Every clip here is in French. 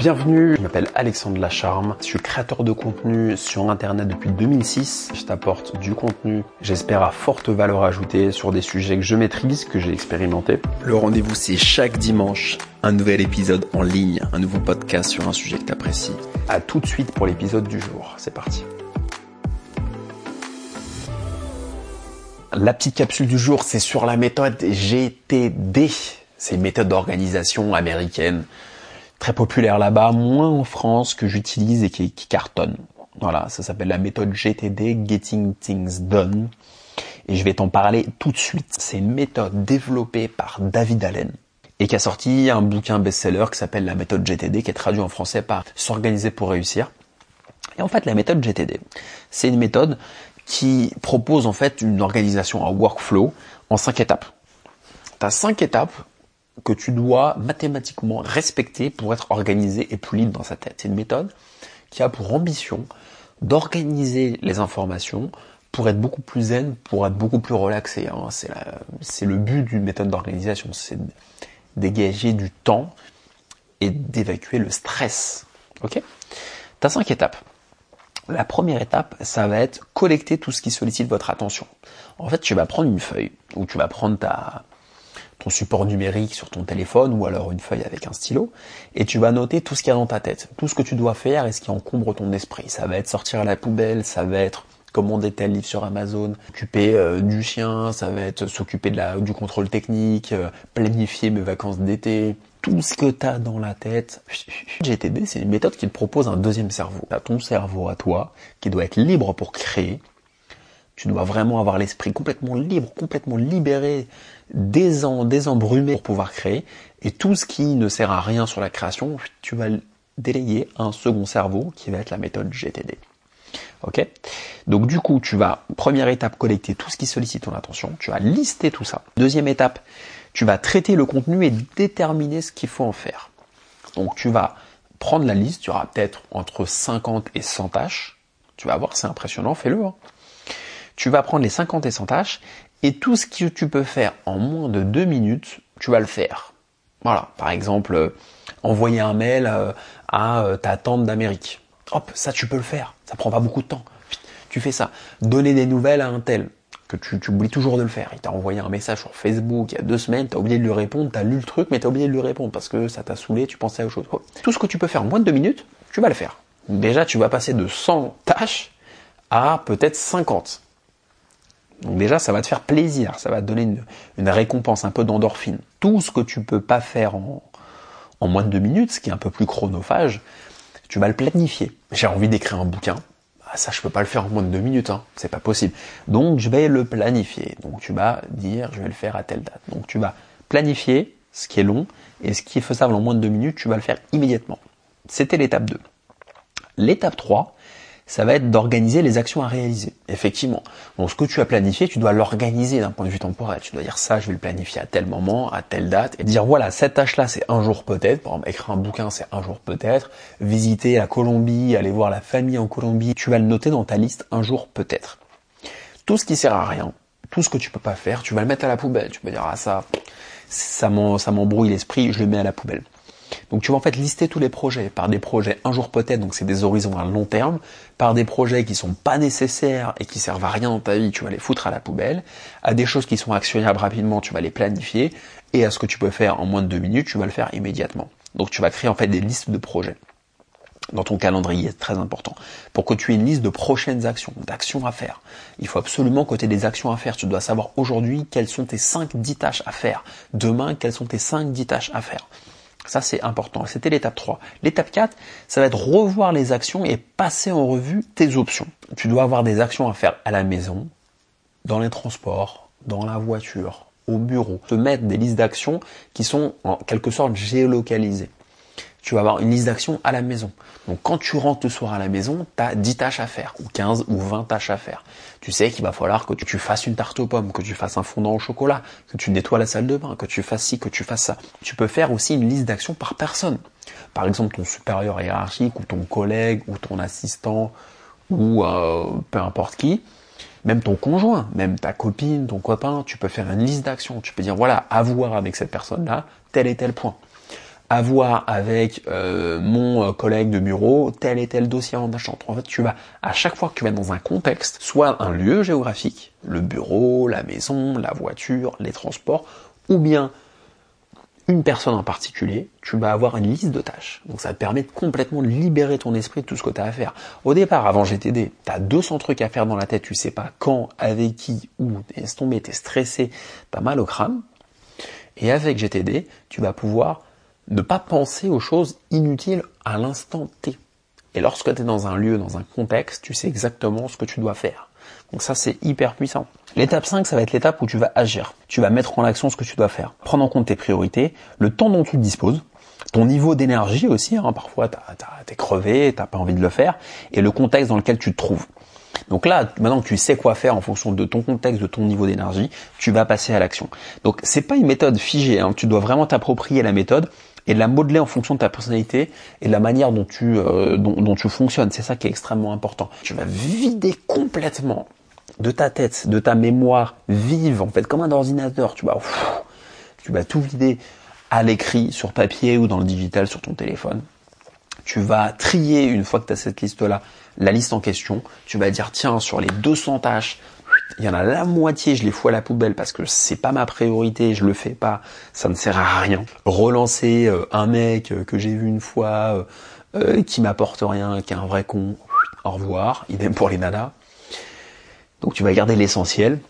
Bienvenue, je m'appelle Alexandre Lacharme, je suis créateur de contenu sur internet depuis 2006. Je t'apporte du contenu, j'espère à forte valeur ajoutée sur des sujets que je maîtrise, que j'ai expérimenté. Le rendez-vous c'est chaque dimanche, un nouvel épisode en ligne, un nouveau podcast sur un sujet que t'apprécies. À tout de suite pour l'épisode du jour, c'est parti. La petite capsule du jour, c'est sur la méthode GTD. C'est une méthode d'organisation américaine, très populaire là-bas, moins en France, que j'utilise et qui cartonne. Voilà, ça s'appelle la méthode GTD, Getting Things Done. Et je vais t'en parler tout de suite. C'est une méthode développée par David Allen et qui a sorti un bouquin best-seller qui s'appelle la méthode GTD, qui est traduit en français par S'organiser pour réussir. Et en fait, la méthode GTD, c'est une méthode qui propose en fait une organisation, un workflow en 5 étapes. Tu as 5 étapes que tu dois mathématiquement respecter pour être organisé et plus libre dans sa tête. C'est une méthode qui a pour ambition d'organiser les informations pour être beaucoup plus zen, pour être beaucoup plus relaxé. C'est le but d'une méthode d'organisation, c'est de dégager du temps et d'évacuer le stress. Ok ? Tu as 5 étapes. La première étape, ça va être collecter tout ce qui sollicite votre attention. En fait, tu vas prendre une feuille ou tu vas prendre ton support numérique sur ton téléphone ou alors une feuille avec un stylo et tu vas noter tout ce qu'il y a dans ta tête, tout ce que tu dois faire et ce qui encombre ton esprit. Ça va être sortir à la poubelle, ça va être commander tel livre sur Amazon, s'occuper du chien, ça va être s'occuper du contrôle technique, planifier mes vacances d'été. Tout ce que tu as dans la tête. GTD, c'est une méthode qui te propose un deuxième cerveau. Tu as ton cerveau à toi qui doit être libre pour créer. Tu dois vraiment avoir l'esprit complètement libre, complètement libéré, désembrumé pour pouvoir créer. Et tout ce qui ne sert à rien sur la création, tu vas délayer à un second cerveau qui va être la méthode GTD. Ok ? Donc du coup, tu vas, première étape, collecter tout ce qui sollicite ton attention. Tu vas lister tout ça. Deuxième étape, tu vas traiter le contenu et déterminer ce qu'il faut en faire. Donc tu vas prendre la liste, tu auras peut-être entre 50 et 100 tâches. Tu vas voir, c'est impressionnant, fais-le. Tu vas prendre les 50 et 100 tâches et tout ce que tu peux faire en moins de 2 minutes, tu vas le faire. Voilà, par exemple, envoyer un mail à ta tante d'Amérique. Hop, ça tu peux le faire, ça prend pas beaucoup de temps. Tu fais ça, donner des nouvelles à un tel. Que tu oublies toujours de le faire. Il t'a envoyé un message sur Facebook il y a 2 semaines, t'as oublié de lui répondre, t'as lu le truc, mais t'as oublié de lui répondre parce que ça t'a saoulé, tu pensais à autre chose. Tout ce que tu peux faire en moins de 2 minutes, tu vas le faire. Déjà, tu vas passer de 100 tâches à peut-être 50. Donc déjà, ça va te faire plaisir, ça va te donner une récompense, un peu d'endorphine. Tout ce que tu peux pas faire en moins de 2 minutes, ce qui est un peu plus chronophage, tu vas le planifier. J'ai envie d'écrire un bouquin. Ça, je peux pas le faire en moins de 2 minutes, c'est pas possible. Donc, je vais le planifier. Donc, tu vas dire, je vais le faire à telle date. Donc, tu vas planifier ce qui est long et ce qui est faisable en moins de 2 minutes, tu vas le faire immédiatement. C'était l'étape 2. L'étape 3, ça va être d'organiser les actions à réaliser. Effectivement. Donc, ce que tu as planifié, tu dois l'organiser d'un point de vue temporel. Tu dois dire ça, je vais le planifier à tel moment, à telle date et dire voilà, cette tâche-là, c'est un jour peut-être. Par exemple, écrire un bouquin, c'est un jour peut-être. Visiter la Colombie, aller voir la famille en Colombie. Tu vas le noter dans ta liste un jour peut-être. Tout ce qui sert à rien, tout ce que tu peux pas faire, tu vas le mettre à la poubelle. Tu peux dire ah, ça m'embrouille l'esprit, je le mets à la poubelle. Donc tu vas en fait lister tous les projets, par des projets un jour peut-être, donc c'est des horizons à long terme, par des projets qui sont pas nécessaires et qui servent à rien dans ta vie, tu vas les foutre à la poubelle, à des choses qui sont actionnables rapidement, tu vas les planifier, et à ce que tu peux faire en moins de 2 minutes, tu vas le faire immédiatement. Donc tu vas créer en fait des listes de projets dans ton calendrier, c'est très important. Pour que tu aies une liste de prochaines actions, d'actions à faire. Il faut absolument que tu aies des actions à faire. Tu dois savoir aujourd'hui quelles sont tes 5-10 tâches à faire. Demain, quelles sont tes 5-10 tâches à faire. Ça, c'est important. C'était l'étape 3. L'étape 4, ça va être revoir les actions et passer en revue tes options. Tu dois avoir des actions à faire à la maison, dans les transports, dans la voiture, au bureau. Te mettre des listes d'actions qui sont en quelque sorte géolocalisées. Tu vas avoir une liste d'actions à la maison. Donc, quand tu rentres le soir à la maison, tu as 10 tâches à faire, ou 15 ou 20 tâches à faire. Tu sais qu'il va falloir que tu fasses une tarte aux pommes, que tu fasses un fondant au chocolat, que tu nettoies la salle de bain, que tu fasses ci, que tu fasses ça. Tu peux faire aussi une liste d'actions par personne. Par exemple, ton supérieur hiérarchique, ou ton collègue, ou ton assistant, ou peu importe qui. Même ton conjoint, même ta copine, ton copain, tu peux faire une liste d'actions. Tu peux dire, voilà, à voir avec cette personne-là, tel et tel point. à voir avec mon collègue de bureau tel et tel dossier en achat. En fait, tu vas, à chaque fois que tu vas dans un contexte, soit un lieu géographique, le bureau, la maison, la voiture, les transports, ou bien une personne en particulier, tu vas avoir une liste de tâches. Donc ça te permet de complètement libérer ton esprit de tout ce que tu as à faire. Au départ, avant GTD, tu as 200 trucs à faire dans la tête, tu sais pas quand, avec qui, où, t'es tombé, t'es stressé, t'as mal au crâne. Et avec GTD, tu vas pouvoir ne pas penser aux choses inutiles à l'instant T. Et lorsque tu es dans un lieu, dans un contexte, tu sais exactement ce que tu dois faire. Donc ça, c'est hyper puissant. L'étape 5, ça va être l'étape où tu vas agir. Tu vas mettre en action ce que tu dois faire. Prendre en compte tes priorités, le temps dont tu disposes, ton niveau d'énergie aussi. Hein, parfois, t'es crevé, t'as pas envie de le faire. Et le contexte dans lequel tu te trouves. Donc là, maintenant que tu sais quoi faire en fonction de ton contexte, de ton niveau d'énergie, tu vas passer à l'action. Donc, c'est pas une méthode figée. Hein, tu dois vraiment t'approprier la méthode et la modeler en fonction de ta personnalité et de la manière dont tu fonctionnes. C'est ça qui est extrêmement important. Tu vas vider complètement de ta tête, de ta mémoire vive, en fait, comme un ordinateur. Tu vas tout vider à l'écrit, sur papier ou dans le digital, sur ton téléphone. Tu vas trier, une fois que tu as cette liste-là, la liste en question. Tu vas dire, tiens, sur les 200 tâches, il y en a la moitié, je les fous à la poubelle parce que c'est pas ma priorité, je le fais pas, ça ne sert à rien. Relancer un mec que j'ai vu une fois, qui m'apporte rien, qui est un vrai con, au revoir, idem pour les nanas. Donc tu vas garder l'essentiel.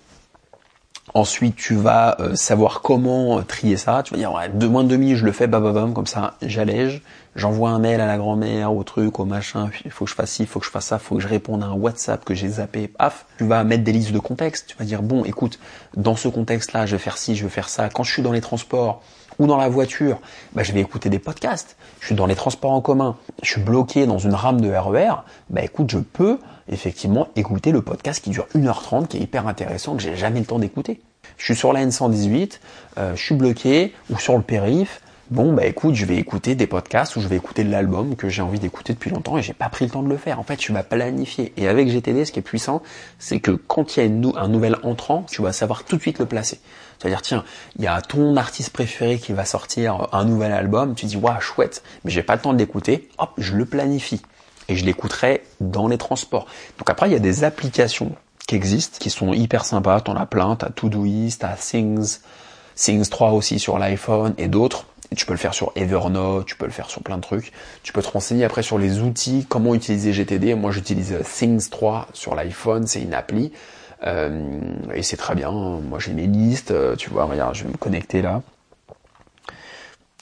Ensuite, tu vas savoir comment trier ça. Tu vas dire, ouais, moins de demi, je le fais, bababam, comme ça, j'allège. J'envoie un mail à la grand-mère, au truc, au machin. Il faut que je fasse ci, il faut que je fasse ça, il faut que je réponde à un WhatsApp que j'ai zappé. Paf. Tu vas mettre des listes de contexte. Tu vas dire, bon, écoute, dans ce contexte-là, je vais faire ci, je vais faire ça. Quand je suis dans les transports ou dans la voiture, bah, je vais écouter des podcasts. Je suis dans les transports en commun. Je suis bloqué dans une rame de RER. Bah, écoute, je peux effectivement écouter le podcast qui dure 1h30, qui est hyper intéressant, que j'ai jamais le temps d'écouter. Je suis sur la N118, je suis bloqué, ou sur le périph', bon bah écoute, je vais écouter des podcasts ou je vais écouter de l'album que j'ai envie d'écouter depuis longtemps et j'ai pas pris le temps de le faire. En fait, tu vas planifier. Et avec GTD, ce qui est puissant, c'est que quand il y a un nouvel entrant, tu vas savoir tout de suite le placer. C'est-à-dire, tiens, il y a ton artiste préféré qui va sortir un nouvel album, tu dis, waouh, ouais, chouette, mais j'ai pas le temps de l'écouter, hop, je le planifie. Et je l'écouterai dans les transports. Donc après, il y a des applications qui existent, qui sont hyper sympas, t'en as plein, t'as Todoist, t'as Things 3 aussi sur l'iPhone et d'autres. Et tu peux le faire sur Evernote, tu peux le faire sur plein de trucs. Tu peux te renseigner après sur les outils, comment utiliser GTD. Moi, j'utilise Things 3 sur l'iPhone, c'est une appli. Et c'est très bien, moi j'ai mes listes, tu vois, regarde, je vais me connecter là.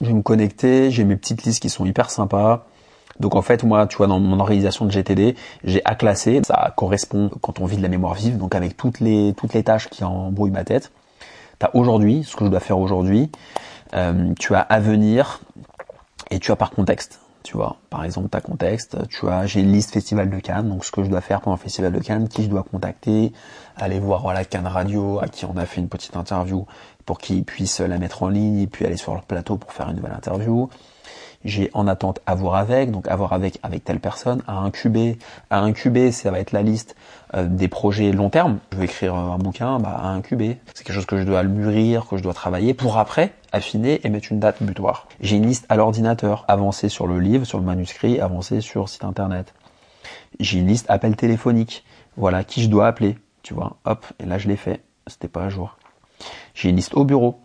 J'ai mes petites listes qui sont hyper sympas. Donc en fait, moi, tu vois, dans mon organisation de GTD, j'ai à classer. Ça correspond quand on vit de la mémoire vive, donc avec toutes les tâches qui embrouillent ma tête. Tu as aujourd'hui, ce que je dois faire aujourd'hui. Tu as à venir et tu as par contexte. Tu vois, par exemple, ta contexte. J'ai une liste Festival de Cannes, donc ce que je dois faire pendant le Festival de Cannes, qui je dois contacter, aller voir voilà Cannes Radio, à qui on a fait une petite interview pour qu'ils puissent la mettre en ligne et puis aller sur leur plateau pour faire une nouvelle interview. J'ai en attente à voir avec telle personne, à incuber, ça va être la liste des projets long terme. Je vais écrire un bouquin, à incuber. C'est quelque chose que je dois mûrir, que je dois travailler pour après affiner et mettre une date butoir. J'ai une liste à l'ordinateur, avancée sur le livre, sur le manuscrit, avancée sur site internet. J'ai une liste appel téléphonique. Voilà, qui je dois appeler, tu vois. Hop, et là je l'ai fait. C'était pas à jour. J'ai une liste au bureau.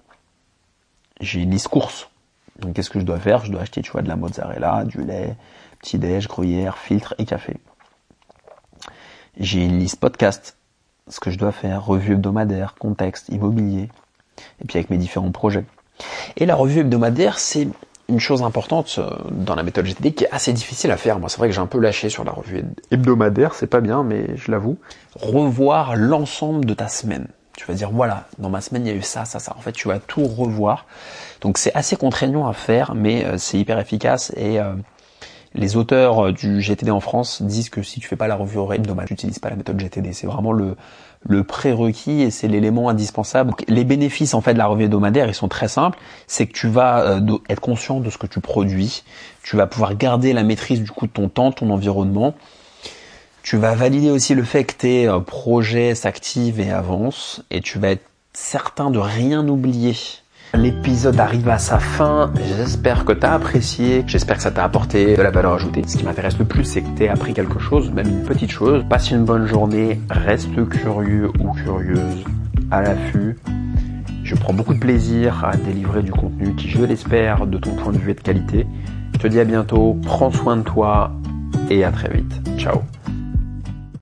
J'ai une liste course. Donc, qu'est-ce que je dois faire? Je dois acheter, tu vois, de la mozzarella, du lait, petit-déj, gruyère, filtre et café. J'ai une liste podcast. Ce que je dois faire, revue hebdomadaire, contexte, immobilier. Et puis, avec mes différents projets. Et la revue hebdomadaire, c'est une chose importante dans la méthode GTD qui est assez difficile à faire. Moi, c'est vrai que j'ai un peu lâché sur la revue hebdomadaire. C'est pas bien, mais je l'avoue. Revoir l'ensemble de ta semaine. Tu vas dire, voilà, dans ma semaine, il y a eu ça, ça, ça. En fait, tu vas tout revoir. Donc, c'est assez contraignant à faire, mais c'est hyper efficace. Et les auteurs du GTD en France disent que si tu fais pas la revue hebdomadaire, tu n'utilises pas la méthode GTD. C'est vraiment le prérequis et c'est l'élément indispensable. Donc, les bénéfices, en fait, de la revue hebdomadaire, ils sont très simples. C'est que tu vas être conscient de ce que tu produis. Tu vas pouvoir garder la maîtrise, du coup, de ton temps, ton environnement. Tu vas valider aussi le fait que tes projets s'activent et avancent et tu vas être certain de rien oublier. L'épisode arrive à sa fin, j'espère que t'as apprécié, j'espère que ça t'a apporté de la valeur ajoutée. Ce qui m'intéresse le plus, c'est que t'aies appris quelque chose, même une petite chose. Passe une bonne journée, reste curieux ou curieuse, à l'affût. Je prends beaucoup de plaisir à délivrer du contenu qui, je l'espère, de ton point de vue est de qualité. Je te dis à bientôt, prends soin de toi et à très vite. Ciao.